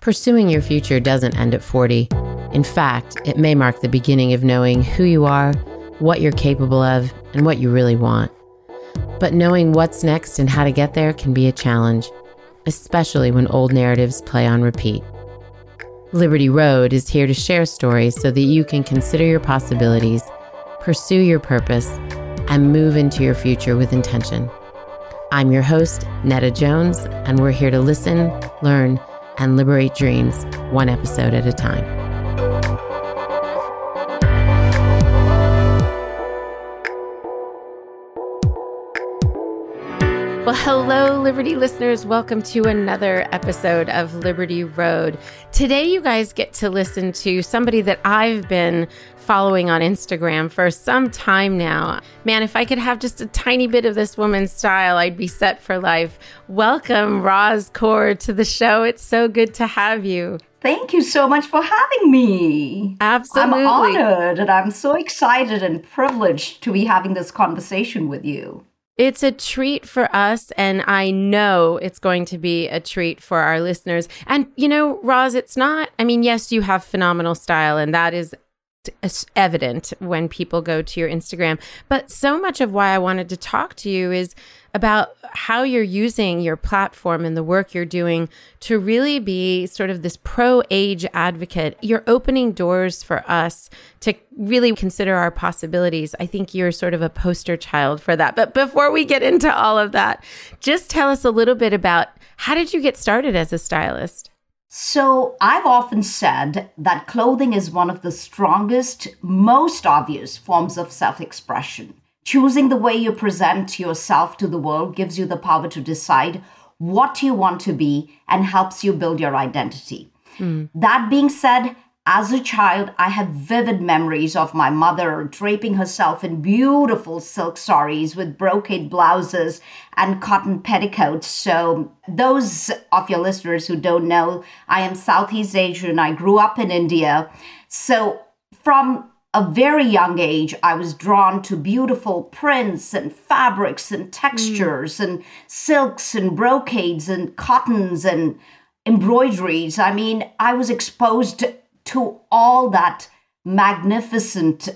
Pursuing your future doesn't end at 40. In fact, it may mark the beginning of knowing who you are, what you're capable of, and what you really want. But knowing what's next and how to get there can be a challenge, especially when old narratives play on repeat. Liberty Road is here to share stories so that you can consider your possibilities, pursue your purpose, and move into your future with intention. I'm your host, Netta Jones, and we're here to listen, learn, and liberate dreams, one episode at a time. Well, hello, Liberty listeners. Welcome to another episode of Liberty Road. Today, you guys get to listen to somebody that I've been following on Instagram for some time now. Man, if I could have just a tiny bit of this woman's style, I'd be set for life. Welcome, Roz Kaur, to the show. It's so good to have you. Thank you so much for having me. Absolutely. I'm honored, and I'm so excited and privileged to be having this conversation with you. It's a treat for us, and I know it's going to be a treat for our listeners. And, you know, Roz, it's not, I mean, yes, you have phenomenal style, and that is evident when people go to your Instagram. But so much of why I wanted to talk to you is about how you're using your platform and the work you're doing to really be sort of this pro-age advocate. You're opening doors for us to really consider our possibilities. I think you're sort of a poster child for that. But before we get into all of that, just tell us a little bit about how did you get started as a stylist? So I've often said that clothing is one of the strongest, most obvious forms of self-expression. Choosing the way you present yourself to the world gives you the power to decide what you want to be and helps you build your identity. Mm. That being said, as a child, I have vivid memories of my mother draping herself in beautiful silk saris with brocade blouses and cotton petticoats. So those of your listeners who don't know, I am Southeast Asian. I grew up in India. So from a very young age, I was drawn to beautiful prints and fabrics and textures and silks and brocades and cottons and embroideries. I mean, I was exposed to all that magnificent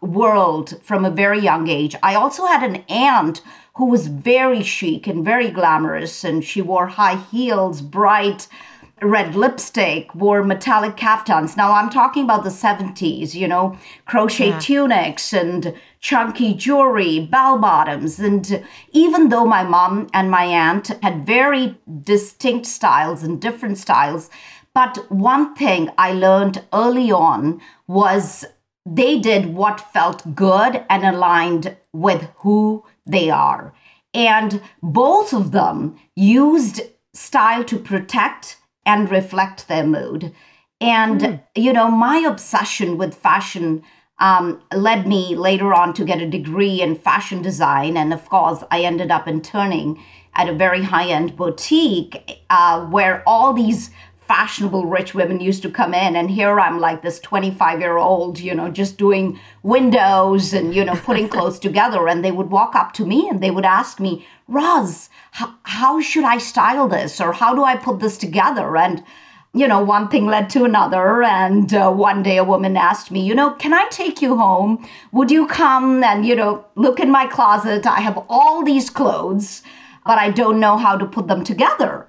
world from a very young age. I also had an aunt who was very chic and very glamorous, and she wore high heels, bright red lipstick, wore metallic caftans. Now I'm talking about the 70s, you know, crochet tunics and chunky jewelry, bell bottoms. And even though my mom and my aunt had very distinct styles and different styles, but one thing I learned early on was they did what felt good and aligned with who they are. And both of them used style to protect and reflect their mood. And, you know, my obsession with fashion led me later on to get a degree in fashion design. And of course, I ended up interning at a very high-end boutique where all these fashionable rich women used to come in. And here I'm like this 25-year-old, you know, just doing windows and, you know, putting clothes together. And they would walk up to me and they would ask me, Roz, how should I style this? Or how do I put this together? And, you know, one thing led to another. And one day a woman asked me, you know, can I take you home? Would you come and, you know, look in my closet? I have all these clothes, but I don't know how to put them together.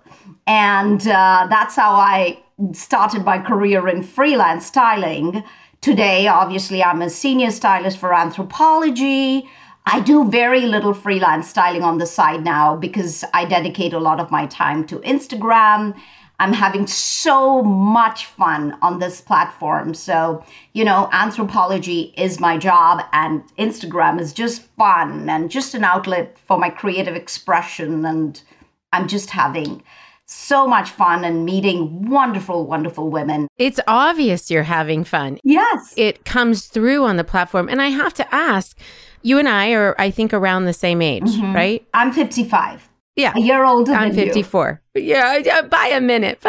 And that's how I started my career in freelance styling. Today, obviously, I'm a senior stylist for Anthropologie. I do very little freelance styling on the side now because I dedicate a lot of my time to Instagram. I'm having so much fun on this platform. So, you know, Anthropologie is my job and Instagram is just fun and just an outlet for my creative expression. And I'm just having so much fun and meeting wonderful, wonderful women. It's obvious you're having fun. Yes. It comes through on the platform. And I have to ask, you and I are, I think, around the same age, right? I'm 55. Yeah. A year older than you. I'm 54. Yeah, by a minute.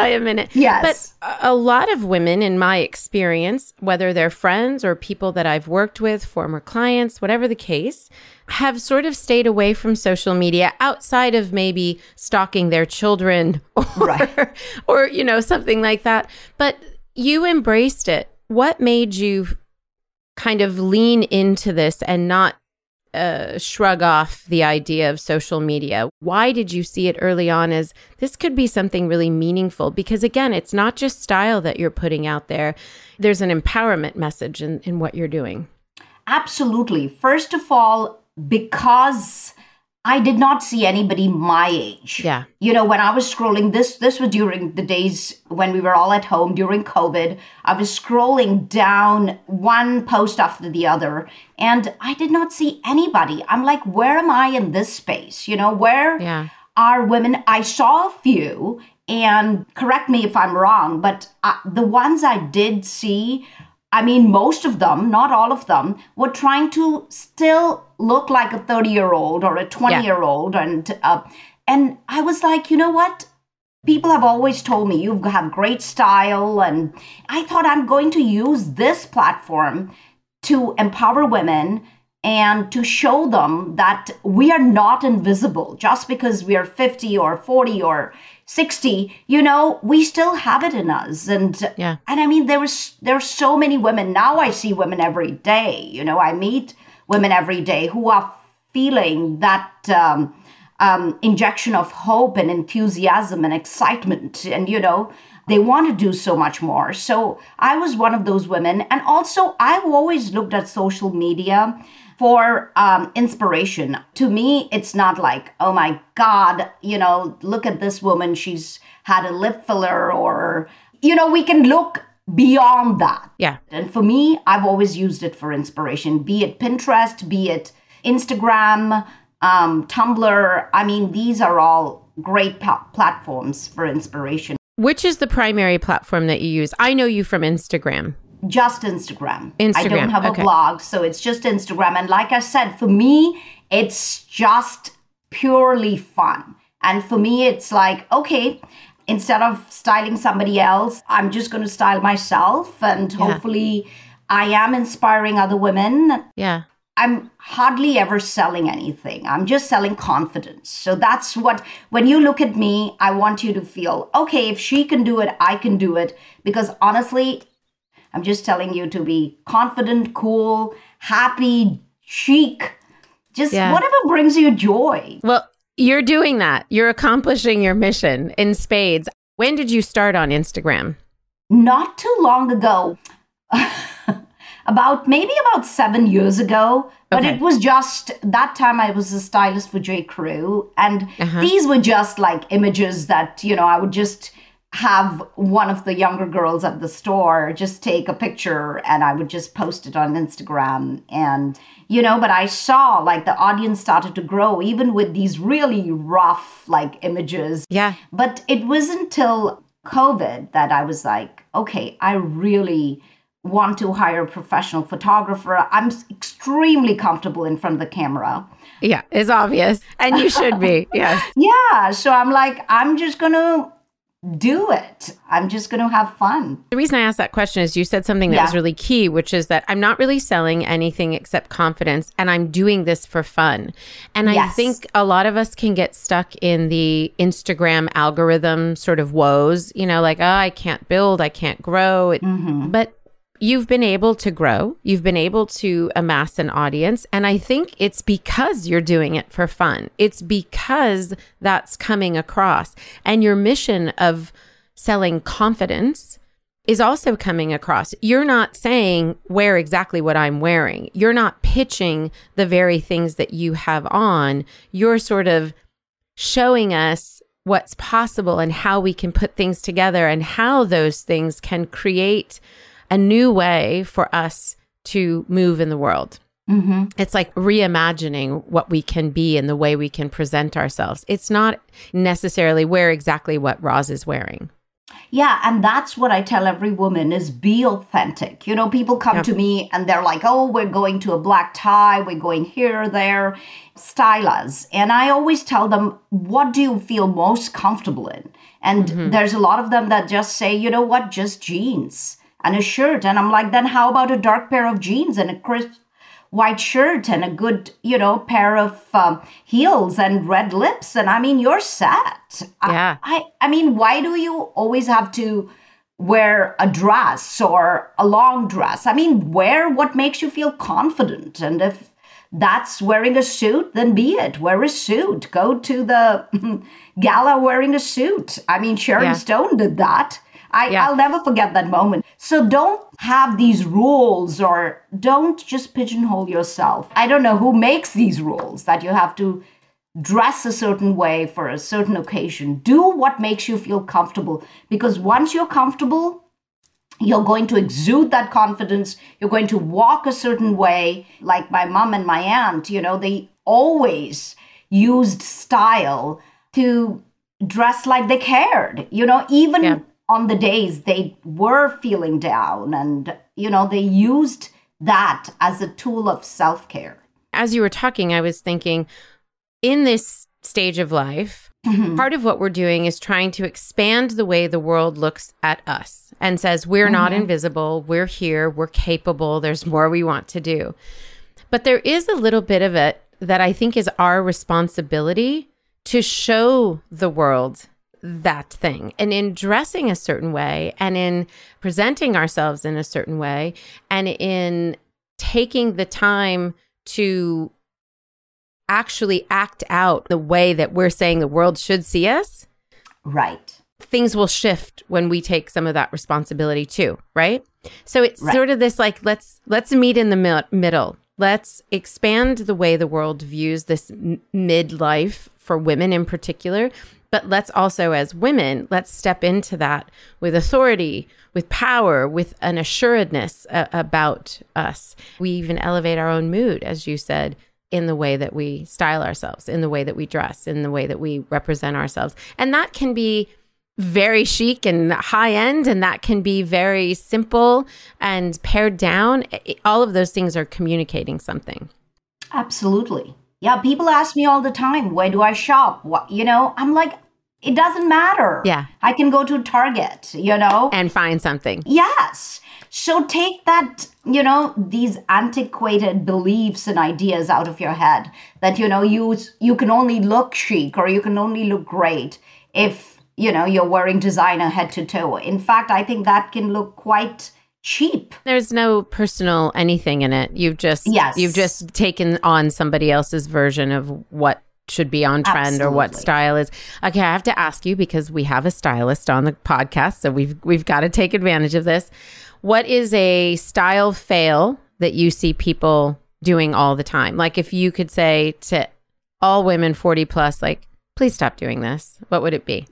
Yes. But a lot of women, in my experience, whether they're friends or people that I've worked with, former clients, whatever the case, have sort of stayed away from social media outside of maybe stalking their children or, right. or you know, something like that. But you embraced it. What made you kind of lean into this and not shrug off the idea of social media? Why did you see it early on as this could be something really meaningful? Because again, it's not just style that you're putting out there. There's an empowerment message in what you're doing. Absolutely. First of all, because I did not see anybody my age. Yeah. You know, when I was scrolling, this was during the days when we were all at home during COVID. I was scrolling down one post after the other, and I did not see anybody. I'm like, where am I in this space? You know, where are women? I saw a few, and correct me if I'm wrong, but the ones I did see, I mean, most of them, not all of them, were trying to still look like a 30-year-old or a 20-year-old. And I was like, you know what? People have always told me you have great style. And I thought I'm going to use this platform to empower women and to show them that we are not invisible. Just because we are 50 or 40 or 60, you know, we still have it in us. And and I mean, there are so many women. Now I see women every day. You know, I meet women every day who are feeling that injection of hope and enthusiasm and excitement. And, you know, they want to do so much more. So I was one of those women. And also, I've always looked at social media for inspiration. To me, it's not like, oh my God, you know, look at this woman, she's had a lip filler, or, you know, we can look beyond that. Yeah. And for me, I've always used it for inspiration, be it Pinterest, be it Instagram, Tumblr. I mean, these are all great platforms for inspiration. Which is the primary platform that you use? I know you from Instagram. Just Instagram. I don't have a blog, so it's just Instagram. And like I said, for me, it's just purely fun. And for me, it's like, okay, instead of styling somebody else, I'm just going to style myself. And hopefully I am inspiring other women. Yeah. I'm hardly ever selling anything. I'm just selling confidence. So that's what, when you look at me, I want you to feel, okay, if she can do it, I can do it. Because honestly, I'm just telling you to be confident, cool, happy, chic, just whatever brings you joy. Well, you're doing that. You're accomplishing your mission in spades. When did you start on Instagram? Not too long ago, about 7 years ago. But it was just, that time I was a stylist for J Crew. And these were just like images that, you know, I would just have one of the younger girls at the store just take a picture, and I would just post it on Instagram. And, you know, but I saw like the audience started to grow even with these really rough like images. Yeah. But it wasn't till COVID that I was like, okay, I really want to hire a professional photographer. I'm extremely comfortable in front of the camera. Yeah, it's obvious. And you should be. Yes. Yeah. So I'm like, I'm just going to do it. I'm just going to have fun. The reason I asked that question is you said something that was really key, which is that I'm not really selling anything except confidence, and I'm doing this for fun. And I think a lot of us can get stuck in the Instagram algorithm sort of woes, you know, like, oh, I can't build, I can't grow. But you've been able to grow. You've been able to amass an audience. And I think it's because you're doing it for fun. It's because that's coming across. And your mission of selling confidence is also coming across. You're not saying, wear exactly what I'm wearing. You're not pitching the very things that you have on. You're sort of showing us what's possible and how we can put things together and how those things can create a new way for us to move in the world. It's like reimagining what we can be and the way we can present ourselves. It's not necessarily wear exactly what Roz is wearing. Yeah, and that's what I tell every woman is be authentic. You know, people come to me and they're like, oh, we're going to a black tie. We're going here, there, style us. And I always tell them, what do you feel most comfortable in? And there's a lot of them that just say, you know what, just jeans and a shirt. And I'm like, then how about a dark pair of jeans and a crisp white shirt and a good, you know, pair of heels and red lips? And I mean, you're set. Yeah. I mean, why do you always have to wear a dress or a long dress? I mean, wear what makes you feel confident. And if that's wearing a suit, then be it. Wear a suit. Go to the gala wearing a suit. I mean, Sharon Stone did that. I'll never forget that moment. So don't have these rules or don't just pigeonhole yourself. I don't know who makes these rules that you have to dress a certain way for a certain occasion. Do what makes you feel comfortable, because once you're comfortable, you're going to exude that confidence. You're going to walk a certain way. Like my mom and my aunt, you know, they always used style to dress like they cared, you know, even on the days they were feeling down, and, you know, they used that as a tool of self-care. As you were talking, I was thinking, in this stage of life, part of what we're doing is trying to expand the way the world looks at us and says, we're not invisible, we're here, we're capable, there's more we want to do. But there is a little bit of it that I think is our responsibility to show the world that thing. And in dressing a certain way, and in presenting ourselves in a certain way, and in taking the time to actually act out the way that we're saying the world should see us. Right. Things will shift when we take some of that responsibility too, right? So it's sort of this like, let's meet in the middle. Let's expand the way the world views this midlife for women in particular. But let's also, as women, let's step into that with authority, with power, with an assuredness about us. We even elevate our own mood, as you said, in the way that we style ourselves, in the way that we dress, in the way that we represent ourselves. And that can be very chic and high end, and that can be very simple and pared down. All of those things are communicating something. Absolutely. Yeah, people ask me all the time, where do I shop? What, you know, I'm like, it doesn't matter. Yeah. I can go to Target, you know. And find something. Yes. So take that, you know, these antiquated beliefs and ideas out of your head that, you know, you can only look chic or you can only look great if, you know, you're wearing designer head to toe. In fact, I think that can look quite cheap. There's no personal anything in it. You've just taken on somebody else's version of what should be on trend. Absolutely. Or what style is. Okay, I have to ask you, because we have a stylist on the podcast, so we've got to take advantage of this. What is a style fail that you see people doing all the time? Like, if you could say to all women 40 plus, like, please stop doing this, what would it be?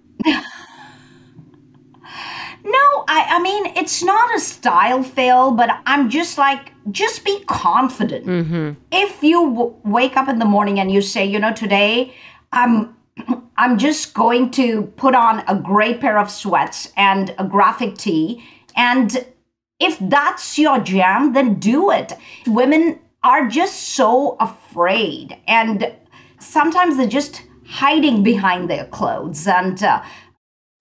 I mean, it's not a style fail, but I'm just like, just be confident. Mm-hmm. If you wake up in the morning and you say, you know, today I'm just going to put on a great pair of sweats and a graphic tee. And if that's your jam, then do it. Women are just so afraid. And sometimes they're just hiding behind their clothes. And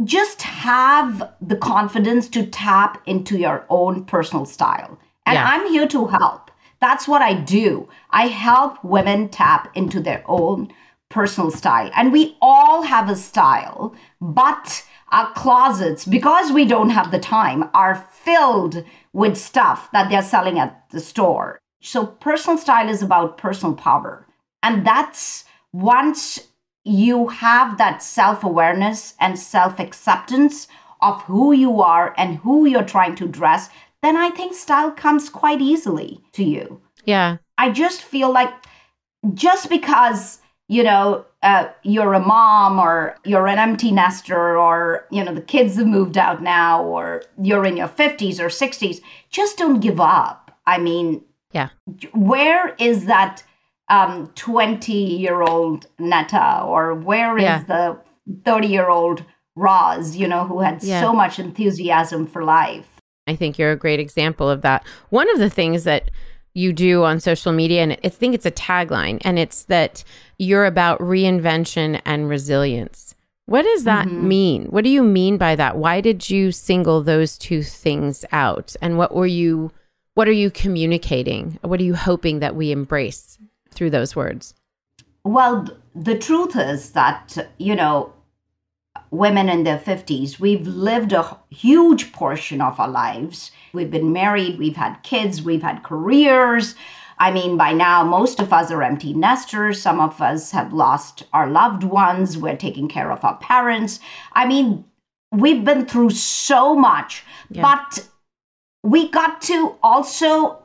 just have the confidence to tap into your own personal style. And yeah. I'm here to help. That's what I do. I help women tap into their own personal style. And we all have a style, but our closets, because we don't have the time, are filled with stuff that they're selling at the store. So personal style is about personal power. And that's, once you have that self-awareness and self-acceptance of who you are and who you're trying to dress, then I think style comes quite easily to you. Yeah. I just feel like just because, you know, you're a mom or you're an empty nester or, you know, the kids have moved out now or you're in your 50s or 60s, just don't give up. I mean, yeah. Where is that 20-year-old Netta, or where is the 30-year-old Roz, you know, who had so much enthusiasm for life? I think you're a great example of that. One of the things that you do on social media, and I think it's a tagline, and it's that you're about reinvention and resilience. What does that mean? What do you mean by that? Why did you single those two things out? And what are you communicating? What are you hoping that we embrace through those words? Well, the truth is that, you know, women in their 50s, we've lived a huge portion of our lives. We've been married, we've had kids, we've had careers. I mean, by now, most of us are empty nesters. Some of us have lost our loved ones. We're taking care of our parents. I mean, we've been through so much, but we got to also,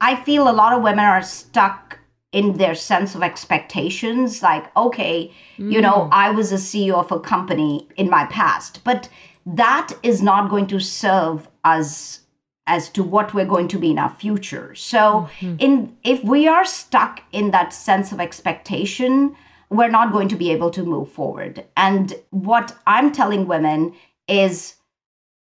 I feel a lot of women are stuck in their sense of expectations, like, okay, you know, I was a CEO of a company in my past, but that is not going to serve us as to what we're going to be in our future. So if we are stuck in that sense of expectation, we're not going to be able to move forward. And what I'm telling women is,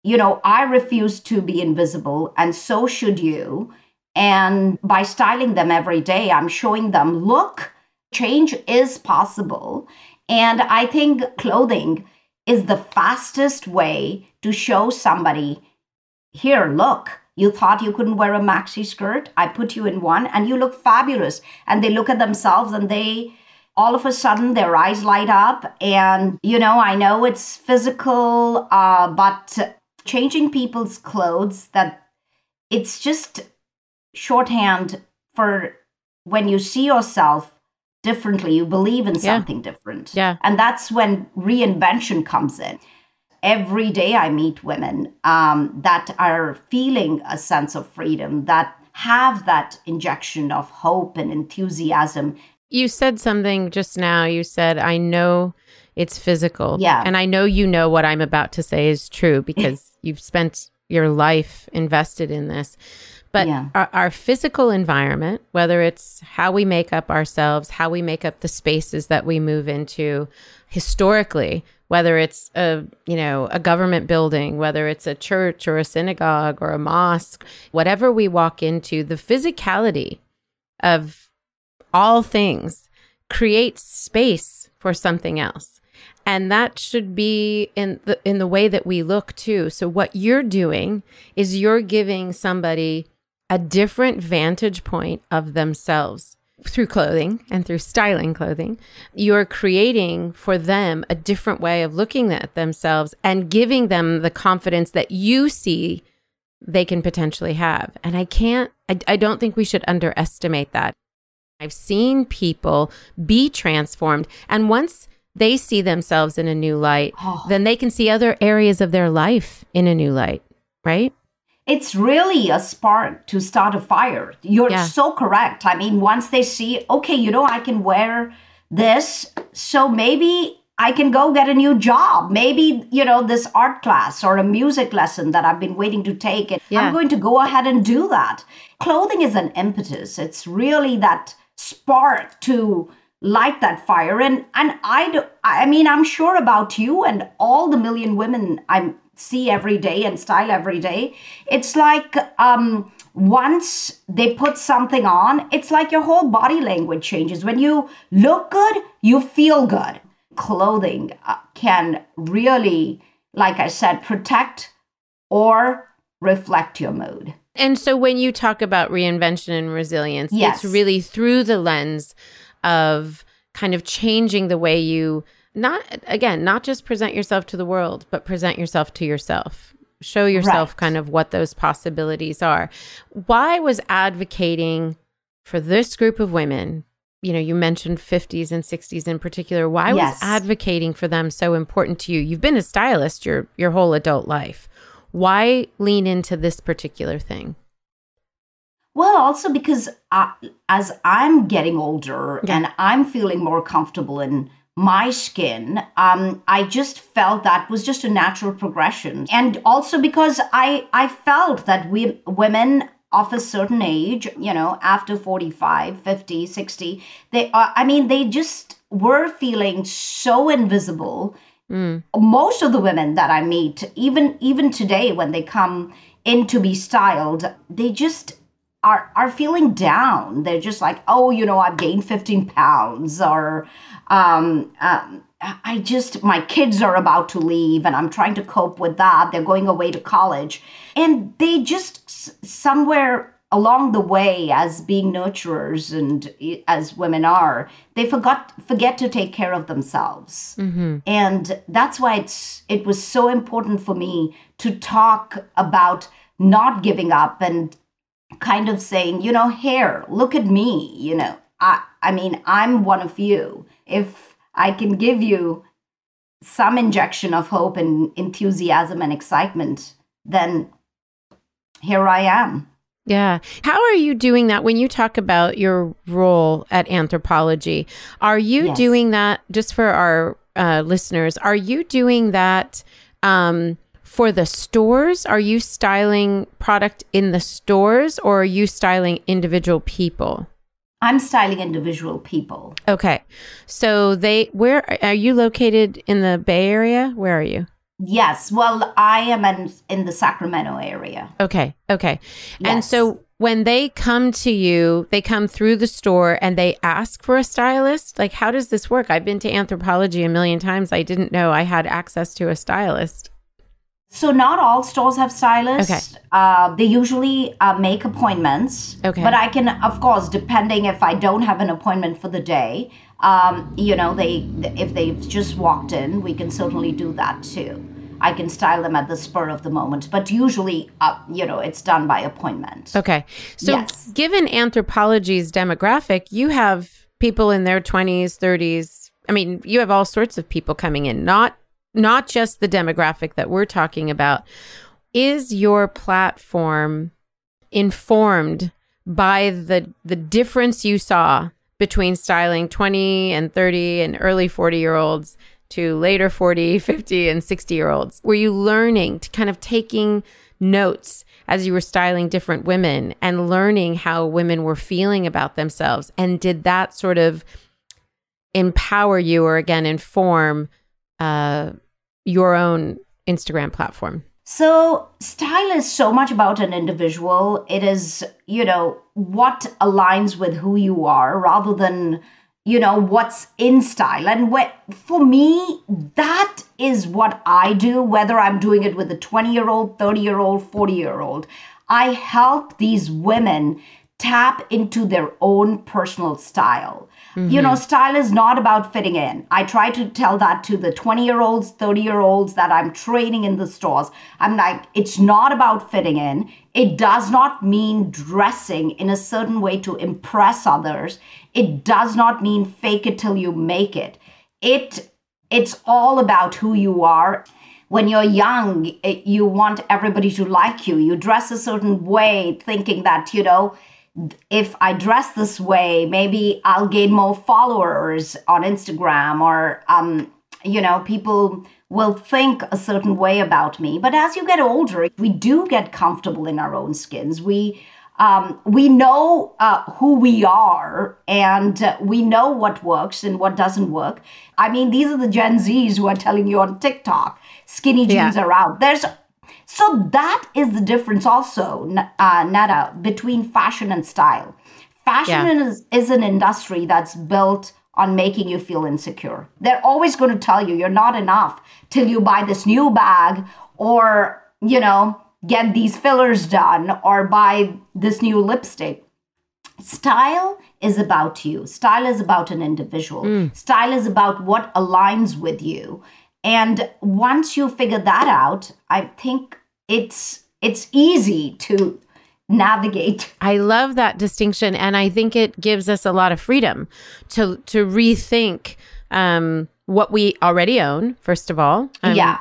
you know, I refuse to be invisible, and so should you. And by styling them every day, I'm showing them, look, change is possible. And I think clothing is the fastest way to show somebody, here, look, you thought you couldn't wear a maxi skirt. I put you in one and you look fabulous. And they look at themselves and they, all of a sudden, their eyes light up. And, you know, I know it's physical, but changing people's clothes, that it's just shorthand for when you see yourself differently, you believe in something different. Yeah. And that's when reinvention comes in. Every day I meet women that are feeling a sense of freedom, that have that injection of hope and enthusiasm. You said something just now. You said, I know it's physical. Yeah. And I know you know what I'm about to say is true because you've spent your life invested in this. But our physical environment, whether it's how we make up ourselves, how we make up the spaces that we move into historically, whether it's a government building, whether it's a church or a synagogue or a mosque, whatever we walk into, the physicality of all things creates space for something else. And that should be in the way that we look too. So what you're doing is you're giving somebody a different vantage point of themselves through clothing and through styling clothing. You're creating for them a different way of looking at themselves and giving them the confidence that you see they can potentially have. And I don't think we should underestimate that. I've seen people be transformed. And once they see themselves in a new light, then they can see other areas of their life in a new light, right? It's really a spark to start a fire. You're so correct. I mean, once they see, okay, you know, I can wear this, so maybe I can go get a new job. Maybe, you know, this art class or a music lesson that I've been waiting to take. And I'm going to go ahead and do that. Clothing is an impetus. It's really that spark to light that fire. And I mean, I'm sure about you and all the million women I see every day and style every day. It's like once they put something on, it's like your whole body language changes. When you look good, you feel good. Clothing can really, like I said, protect or reflect your mood. And so when you talk about reinvention and resilience, it's really through the lens of kind of changing the way you, not just present yourself to the world, but present yourself to yourself. Show yourself kind of what those possibilities are. Why was advocating for this group of women, you know, you mentioned 50s and 60s in particular, why was advocating for them so important to you? You've been a stylist your whole adult life. Why lean into this particular thing? Well, also because as I'm getting older and I'm feeling more comfortable in my skin, I just felt that was just a natural progression. And also because I felt that women of a certain age, you know, after 45, 50, 60, they just were feeling so invisible. Mm. Most of the women that I meet, even today when they come in to be styled, they just are feeling down. They're just like, oh, you know, I've gained 15 pounds or my kids are about to leave and I'm trying to cope with that. They're going away to college. And they just somewhere along the way, as being nurturers and as women are, they forget to take care of themselves. Mm-hmm. And that's why it was so important for me to talk about not giving up and kind of saying, you know, here, look at me, you know, I mean, I'm one of you. If I can give you some injection of hope and enthusiasm and excitement, then here I am. Yeah. How are you doing that when you talk about your role at Anthropologie? Are you doing that, just for our listeners, are you doing that for the stores? Are you styling product in the stores, or are you styling individual people? I'm styling individual people. Okay. So where are you located in the Bay Area? Where are you? Yes. Well, I am in the Sacramento area. Okay. Yes. And so when they come to you, they come through the store and they ask for a stylist? Like, how does this work? I've been to Anthropologie a million times. I didn't know I had access to a stylist. So not all stores have stylists. Okay. They usually make appointments. Okay. But I can, of course, depending if I don't have an appointment for the day, you know, if they've just walked in, we can certainly do that too. I can style them at the spur of the moment. But usually, you know, it's done by appointment. Okay. So given Anthropologie's demographic, you have people in their 20s, 30s. I mean, you have all sorts of people coming in, not just the demographic that we're talking about. Is your platform informed by the difference you saw between styling 20 and 30 and early 40-year-olds to later 40, 50, and 60-year-olds? Were you learning to kind of taking notes as you were styling different women and learning how women were feeling about themselves? And did that sort of empower you or, again, inform your own Instagram platform? So style is so much about an individual. It is, you know, what aligns with who you are rather than, you know, what's in style. And for me, that is what I do, whether I'm doing it with a 20-year-old, 30-year-old, 40-year-old. I help these women tap into their own personal style. Mm-hmm. You know, style is not about fitting in. I try to tell that to the 20-year-olds, 30-year-olds that I'm training in the stores. I'm like, it's not about fitting in. It does not mean dressing in a certain way to impress others. It does not mean fake it till you make it. It's all about who you are. When you're young, you want everybody to like you. You dress a certain way thinking that, you know, if I dress this way, maybe I'll gain more followers on Instagram or you know, people will think a certain way about me. But as you get older, we do get comfortable in our own skins. We know who we are, and we know what works and what doesn't work. I mean, these are the Gen Zs who are telling you on TikTok, skinny jeans are out. So that is the difference also, Netta, between fashion and style. Fashion is an industry that's built on making you feel insecure. They're always going to tell you you're not enough till you buy this new bag or, you know, get these fillers done or buy this new lipstick. Style is about you. Style is about an individual. Style is about what aligns with you. And once you figure that out, I think it's easy to navigate. I love that distinction. And I think it gives us a lot of freedom to rethink what we already own, first of all.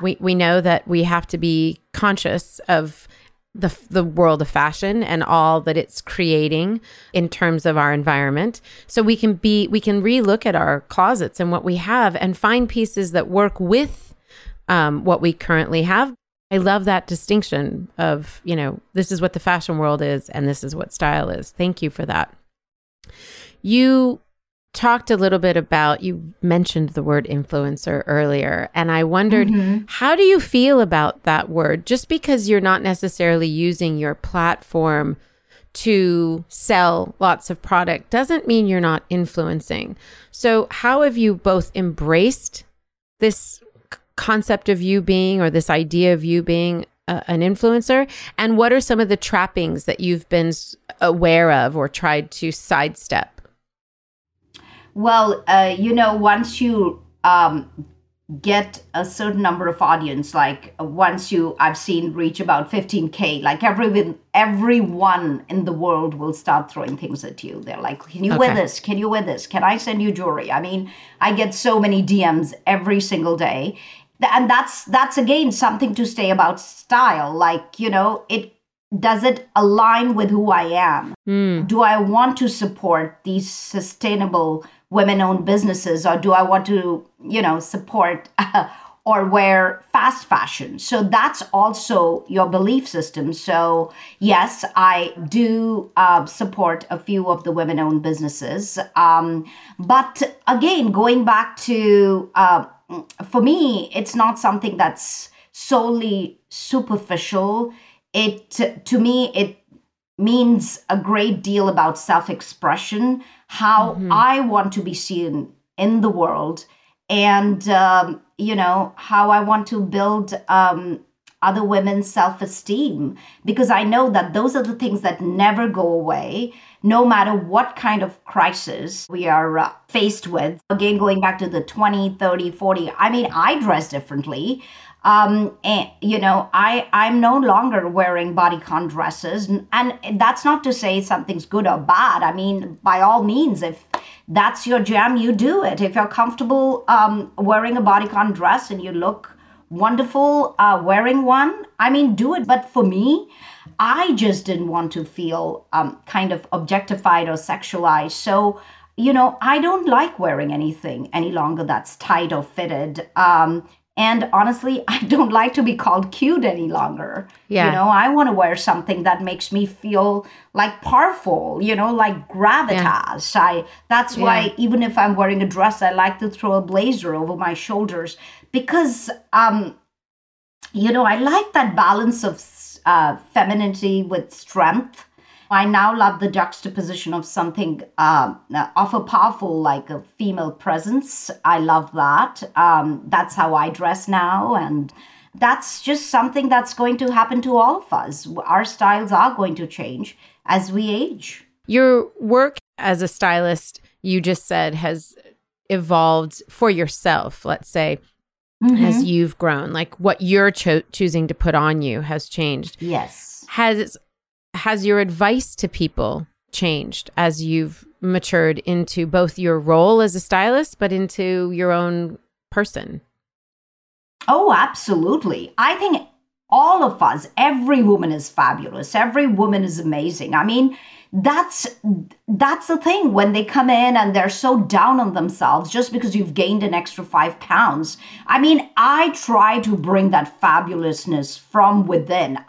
We know that we have to be conscious of the world of fashion and all that it's creating in terms of our environment. So we can relook at our closets and what we have and find pieces that work with what we currently have. I love that distinction of, you know, this is what the fashion world is and this is what style is. Thank you for that. You talked a little bit about, you mentioned the word influencer earlier, and I wondered, how do you feel about that word? Just because you're not necessarily using your platform to sell lots of product doesn't mean you're not influencing. So how have you both embraced this concept of you being, or this idea of you being an influencer, and what are some of the trappings that you've been aware of or tried to sidestep? Well, you know, once you get a certain number of audience, like I've seen reach about 15K, like everyone in the world will start throwing things at you. They're like, can you wear this? Can you wear this? Can I send you jewelry? I mean, I get so many DMs every single day. And that's again, something to say about style. Like, you know, does it align with who I am? Do I want to support these sustainable women-owned businesses, or do I want to, you know, support or wear fast fashion? So that's also your belief system. So yes, I do support a few of the women-owned businesses. But again, going back to, for me, it's not something that's solely superficial. To me, it means a great deal about self-expression, how I want to be seen in the world, and, you know, how I want to build other women's self-esteem, because I know that those are the things that never go away, no matter what kind of crisis we are faced with. Again, going back to the 20, 30, 40, I mean, I dress differently. And, you know, I'm no longer wearing bodycon dresses, and that's not to say something's good or bad. I mean, by all means, if that's your jam, you do it. If you're comfortable wearing a bodycon dress and you look wonderful wearing one, I mean, do it. But for me, I just didn't want to feel kind of objectified or sexualized. So, you know, I don't like wearing anything any longer that's tight or fitted. And honestly, I don't like to be called cute any longer. Yeah. You know, I want to wear something that makes me feel like powerful, you know, like gravitas. Yeah. That's why even if I'm wearing a dress, I like to throw a blazer over my shoulders because, you know, I like that balance of femininity with strength. I now love the juxtaposition of something of a powerful, like a female presence. I love that. That's how I dress now. And that's just something that's going to happen to all of us. Our styles are going to change as we age. Your work as a stylist, you just said, has evolved for yourself, let's say. Mm-hmm. As you've grown, like what you're choosing to put on you has changed. Yes. Has your advice to people changed as you've matured into both your role as a stylist, but into your own person? Oh, absolutely. I think all of us, every woman is fabulous. Every woman is amazing. I mean, That's the thing. When they come in and they're so down on themselves just because you've gained an extra 5 pounds. I mean, I try to bring that fabulousness from within.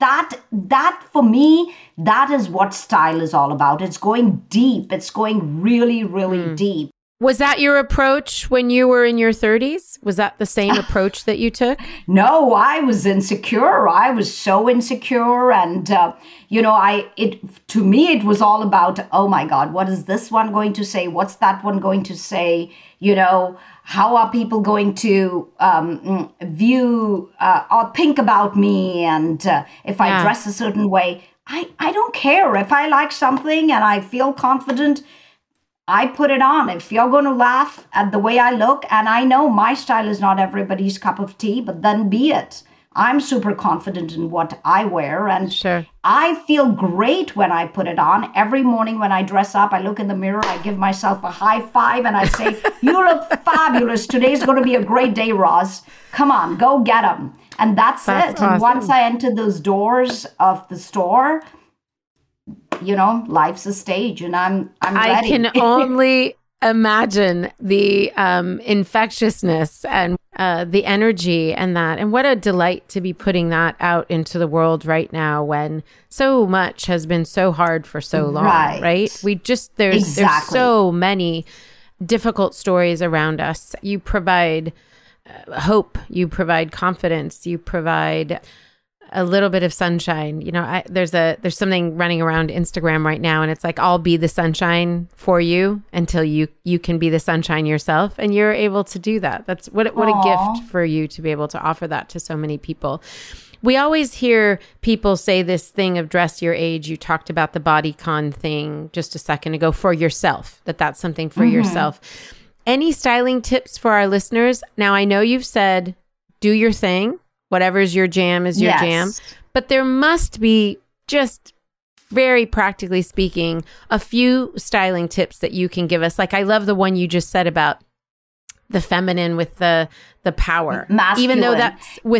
That for me, that is what style is all about. It's going deep. It's going really, really deep. Was that your approach when you were in your 30s? Was that the same approach that you took? No, I was insecure. I was so insecure. And, to me, it was all about, oh, my God, what is this one going to say? What's that one going to say? You know, how are people going to view or think about me? And if I dress a certain way, I don't care. If I like something and I feel confident, I put it on. If you're going to laugh at the way I look, and I know my style is not everybody's cup of tea, but then be it. I'm super confident in what I wear, and I feel great when I put it on. Every morning when I dress up, I look in the mirror, I give myself a high five, and I say, you look fabulous. Today's going to be a great day, Roz. Come on, go get 'em. And that's it. Awesome. And once I entered those doors of the store, you know, life's a stage, and I'm ready. I can only imagine the infectiousness and the energy and that. And what a delight to be putting that out into the world right now when so much has been so hard for so long, right? There's so many difficult stories around us. You provide hope, you provide confidence, you provide a little bit of sunshine. You know, there's something running around Instagram right now, and it's like, I'll be the sunshine for you until you can be the sunshine yourself, and you're able to do that. That's what a gift for you to be able to offer that to so many people. We always hear people say this thing of dress your age. You talked about the body con thing just a second ago for yourself, that's something for yourself. Any styling tips for our listeners? Now, I know you've said, do your thing. Whatever's your jam is your jam. But there must be, just very practically speaking, a few styling tips that you can give us. Like, I love the one you just said about the feminine with the power. Masculine. Even though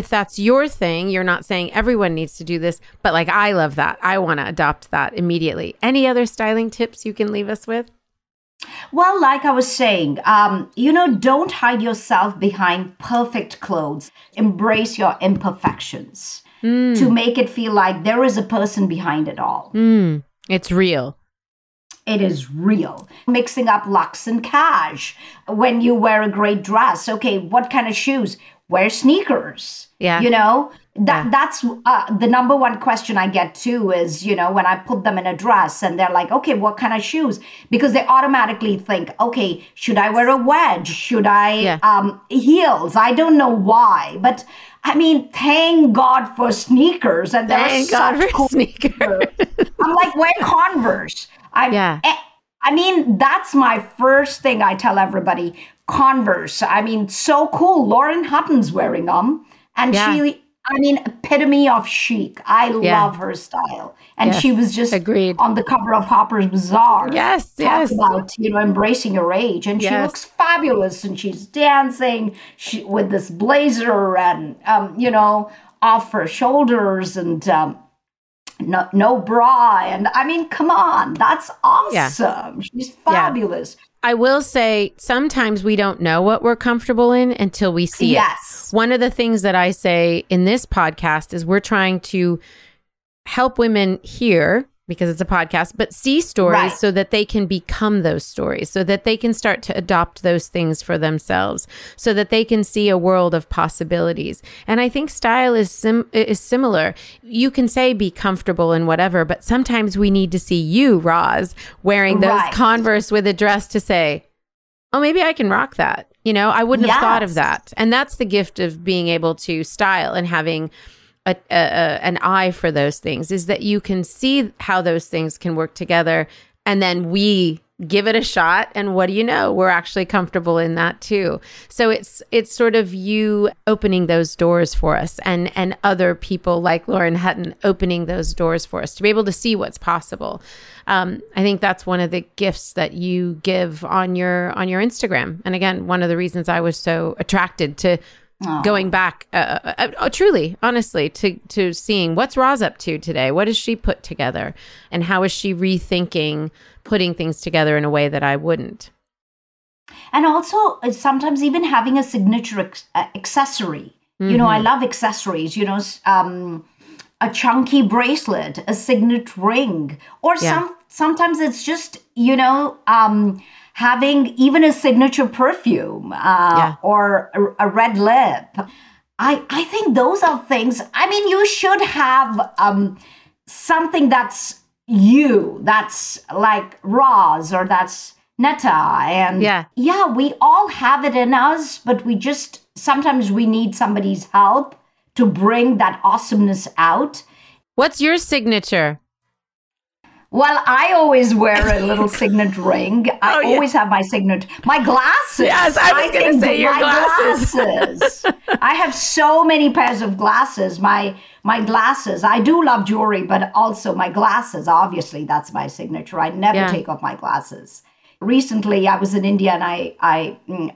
that's your thing, you're not saying everyone needs to do this. But like, I love that. I want to adopt that immediately. Any other styling tips you can leave us with? Well, like I was saying, don't hide yourself behind perfect clothes. Embrace your imperfections to make it feel like there is a person behind it all. It's real. It is real. Mixing up luxe and cash when you wear a great dress. Okay, what kind of shoes? Wear sneakers. Yeah. You know, that's the number one question I get too is, you know, when I put them in a dress and they're like, okay, what kind of shoes? Because they automatically think, okay, should I wear a wedge? Should I heels? I don't know why, but I mean, thank God for sneakers. And thank God for sneakers. I'm like, wear Converse. I mean, that's my first thing I tell everybody. Converse. I mean, so cool. Lauren Hutton's wearing them. And she, I mean, epitome of chic. I love her style. And she was just on the cover of Harper's Bazaar. Yes, yes. About, you know, embracing her age. And she looks fabulous. And she's dancing with this blazer and, off her shoulders and no bra. And I mean, come on. That's awesome. Yeah. She's fabulous. Yeah. I will say sometimes we don't know what we're comfortable in until we see it. One of the things that I say in this podcast is we're trying to help women hear, because it's a podcast, but see stories so that they can become those stories, so that they can start to adopt those things for themselves, so that they can see a world of possibilities. And I think style is similar. You can say be comfortable in whatever, but sometimes we need to see you, Roz, wearing those Converse with a dress to say, oh, maybe I can rock that. You know, I wouldn't have thought of that. And that's the gift of being able to style and having an eye for those things, is that you can see how those things can work together, and then we give it a shot, and what do you know, we're actually comfortable in that too. So it's sort of you opening those doors for us, and other people like Lauren Hutton opening those doors for us to be able to see what's possible. I think that's one of the gifts that you give on your Instagram, and again, one of the reasons I was so attracted to going back truly, honestly, to seeing what's Roz up to today. What has she put together? And how is she rethinking putting things together in a way that I wouldn't? And also sometimes even having a signature accessory. Mm-hmm. You know, I love accessories, you know, a chunky bracelet, a signet ring, or sometimes it's just, you know, having even a signature perfume or a red lip. I think those are things, I mean, you should have something that's you, that's like Roz or that's Netta. And we all have it in us, but we just, sometimes we need somebody's help to bring that awesomeness out. What's your signature? Well, I always wear a little signet ring. I always have my signet. My glasses. Yes, I was going to say your glasses. I have so many pairs of glasses. My glasses. I do love jewelry, but also my glasses. Obviously, that's my signature. I never take off my glasses. Recently, I was in India and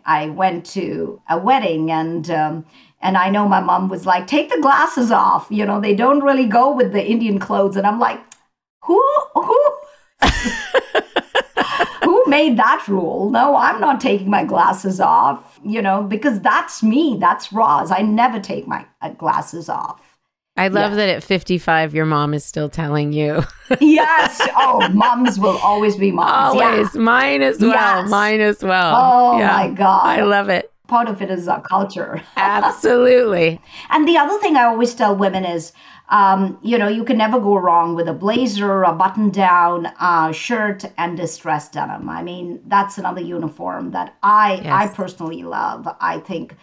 I went to a wedding and I know my mom was like, take the glasses off. You know, they don't really go with the Indian clothes. And I'm like, who made that rule? No, I'm not taking my glasses off, you know, because that's me. That's Roz. I never take my glasses off. I love that at 55, your mom is still telling you. Yes. Oh, moms will always be moms. Always. Yeah. Mine as well. Yes. Mine as well. Oh, my God. I love it. Part of it is our culture. Absolutely. And the other thing I always tell women is, you know, you can never go wrong with a blazer, a button-down shirt, and distressed denim. I mean, that's another uniform that I personally love. I think,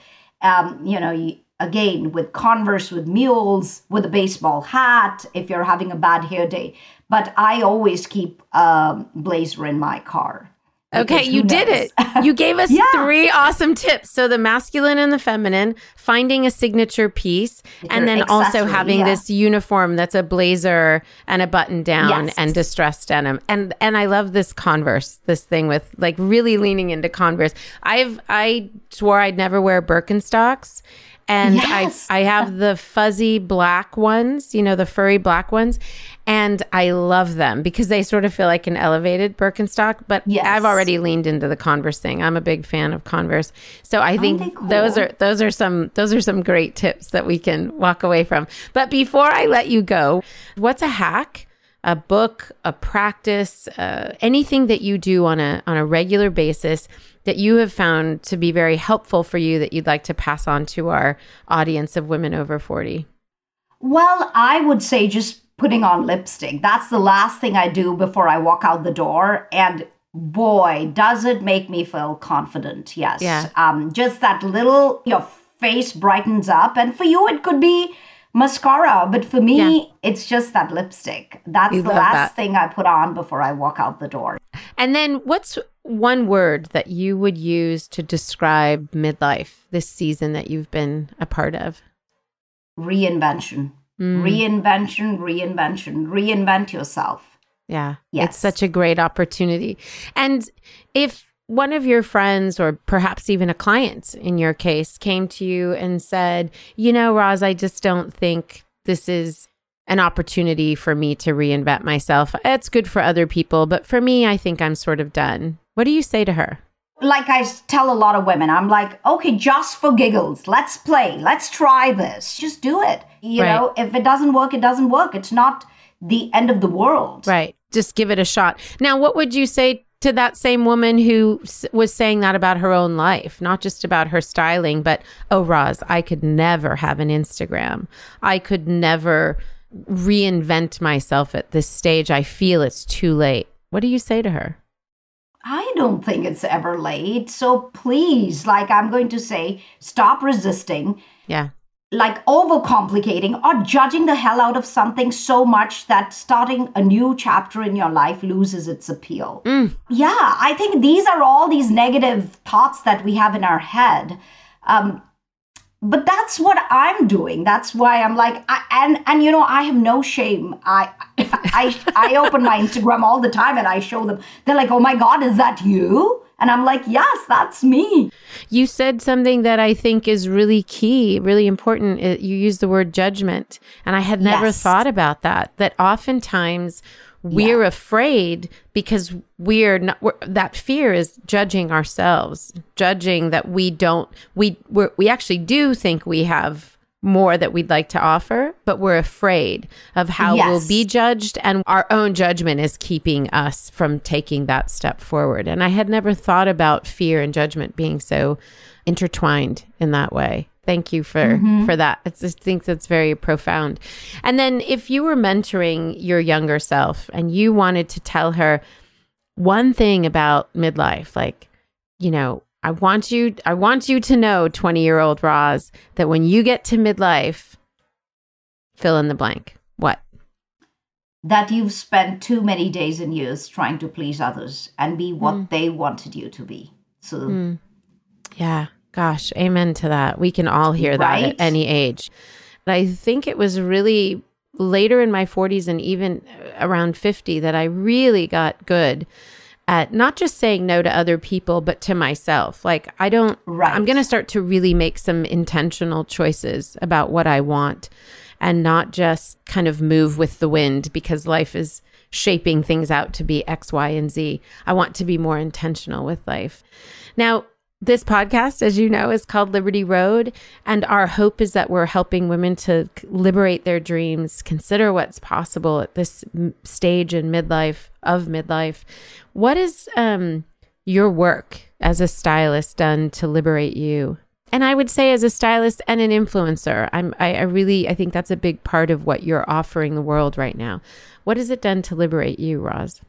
you know, again, with Converse, with mules, with a baseball hat, if you're having a bad hair day. But I always keep a blazer in my car. Okay, you did it. You gave us three awesome tips. So the masculine and the feminine, finding a signature piece, and then also having this uniform that's a blazer and a button down and distressed denim. And I love this Converse, this thing with like really leaning into Converse. I swore I'd never wear Birkenstocks. And I have the fuzzy black ones, you know, the furry black ones. And I love them because they sort of feel like an elevated Birkenstock. But I've already leaned into the Converse thing. I'm a big fan of Converse. So I think those are some great tips that we can walk away from. But before I let you go, what's a hack, a book, a practice, anything that you do on a regular basis that you have found to be very helpful for you that you'd like to pass on to our audience of women over 40? Well, I would say just putting on lipstick. That's the last thing I do before I walk out the door. And boy, does it make me feel confident. Yes. Yeah. Just that little, your face brightens up. And for you, it could be mascara. But for me, it's just that lipstick. That's the last thing I put on before I walk out the door. And then what's one word that you would use to describe midlife, this season that you've been a part of? Reinvention. Mm. Reinvention. Reinvent yourself. Yeah. Yes. It's such a great opportunity. And if one of your friends or perhaps even a client in your case came to you and said, you know, Roz, I just don't think this is an opportunity for me to reinvent myself. It's good for other people, but for me, I think I'm sort of done. What do you say to her? Like I tell a lot of women, I'm like, okay, just for giggles, let's play. Let's try this. Just do it. You know, if it doesn't work, it doesn't work. It's not the end of the world. Right. Just give it a shot. Now, what would you say to that same woman who was saying that about her own life, not just about her styling, but, oh, Roz, I could never have an Instagram. I could never reinvent myself at this stage. I feel it's too late. What do you say to her? I don't think it's ever late. So please, like I'm going to say, stop resisting. Yeah. Like overcomplicating or judging the hell out of something so much that starting a new chapter in your life loses its appeal. Mm. Yeah, I think these are all these negative thoughts that we have in our head. But that's what I'm doing. That's why I'm like, and you know, I have no shame. I open my Instagram all the time and I show them. They're like, oh my God, is that you? And I'm like, yes, that's me. You said something that I think is really key, really important. You used the word judgment. And I had never thought about that, that oftentimes we're afraid because that fear is judging ourselves, judging that we actually do think we have more that we'd like to offer, but we're afraid of how we'll be judged, and our own judgment is keeping us from taking that step forward. And I had never thought about fear and judgment being so intertwined in that way. Thank you for that. I think that's very profound. And then if you were mentoring your younger self and you wanted to tell her one thing about midlife, like, you know, I want you to know, 20-year-old Roz, that when you get to midlife, fill in the blank. What? That you've spent too many days and years trying to please others and be what they wanted you to be. So, yeah, gosh, amen to that. We can all hear that at any age. But I think it was really later in my 40s and even around 50 that I really got good at not just saying no to other people, but to myself. Like, I'm going to start to really make some intentional choices about what I want and not just kind of move with the wind because life is shaping things out to be X, Y, and Z. I want to be more intentional with life. Now, this podcast, as you know, is called Liberty Road, and our hope is that we're helping women to liberate their dreams, consider what's possible at this stage in midlife, of midlife. What is your work as a stylist done to liberate you? And I would say as a stylist and an influencer, I think that's a big part of what you're offering the world right now. What has it done to liberate you, Roz?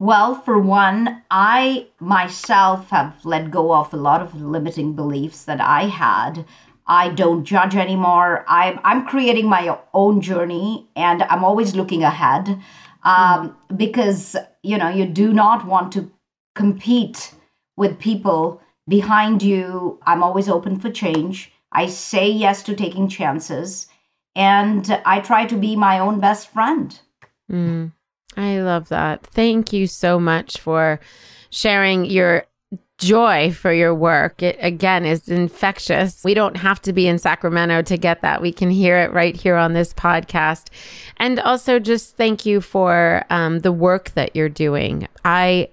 Well, for one, I myself have let go of a lot of limiting beliefs that I had. I don't judge anymore. I'm creating my own journey, and I'm always looking ahead because, you know, you do not want to compete with people behind you. I'm always open for change. I say yes to taking chances, and I try to be my own best friend. Mm. I love that. Thank you so much for sharing your joy for your work. It, again, is infectious. We don't have to be in Sacramento to get that. We can hear it right here on this podcast. And also just thank you for the work that you're doing. I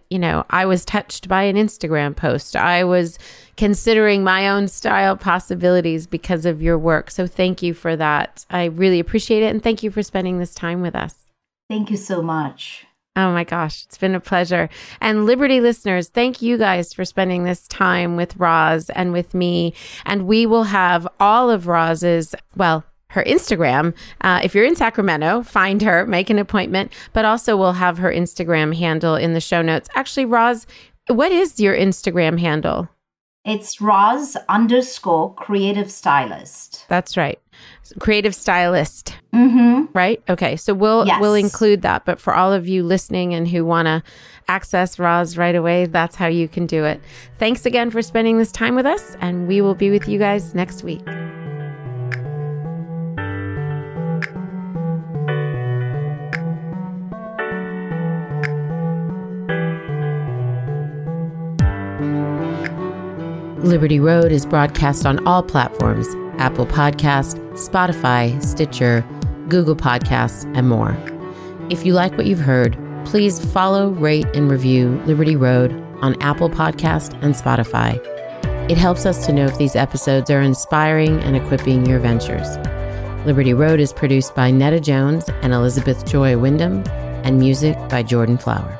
was touched by an Instagram post. I was considering my own style possibilities because of your work. So thank you for that. I really appreciate it. And thank you for spending this time with us. Thank you so much. Oh my gosh, it's been a pleasure. And Liberty listeners, thank you guys for spending this time with Roz and with me. And we will have all of Roz's, her Instagram. If you're in Sacramento, find her, make an appointment, but also we'll have her Instagram handle in the show notes. Actually, Roz, what is your Instagram handle? It's Roz_creativestylist. That's right. Creative stylist. Mm-hmm. Right? Okay. So we'll include that. But for all of you listening and who want to access Roz right away, that's how you can do it. Thanks again for spending this time with us. And we will be with you guys next week. Liberty Road is broadcast on all platforms, Apple Podcasts, Spotify, Stitcher, Google Podcasts, and more. If you like what you've heard, please follow, rate, and review Liberty Road on Apple Podcasts and Spotify. It helps us to know if these episodes are inspiring and equipping your ventures. Liberty Road is produced by Netta Jones and Elizabeth Joy Wyndham, and music by Jordan Flower.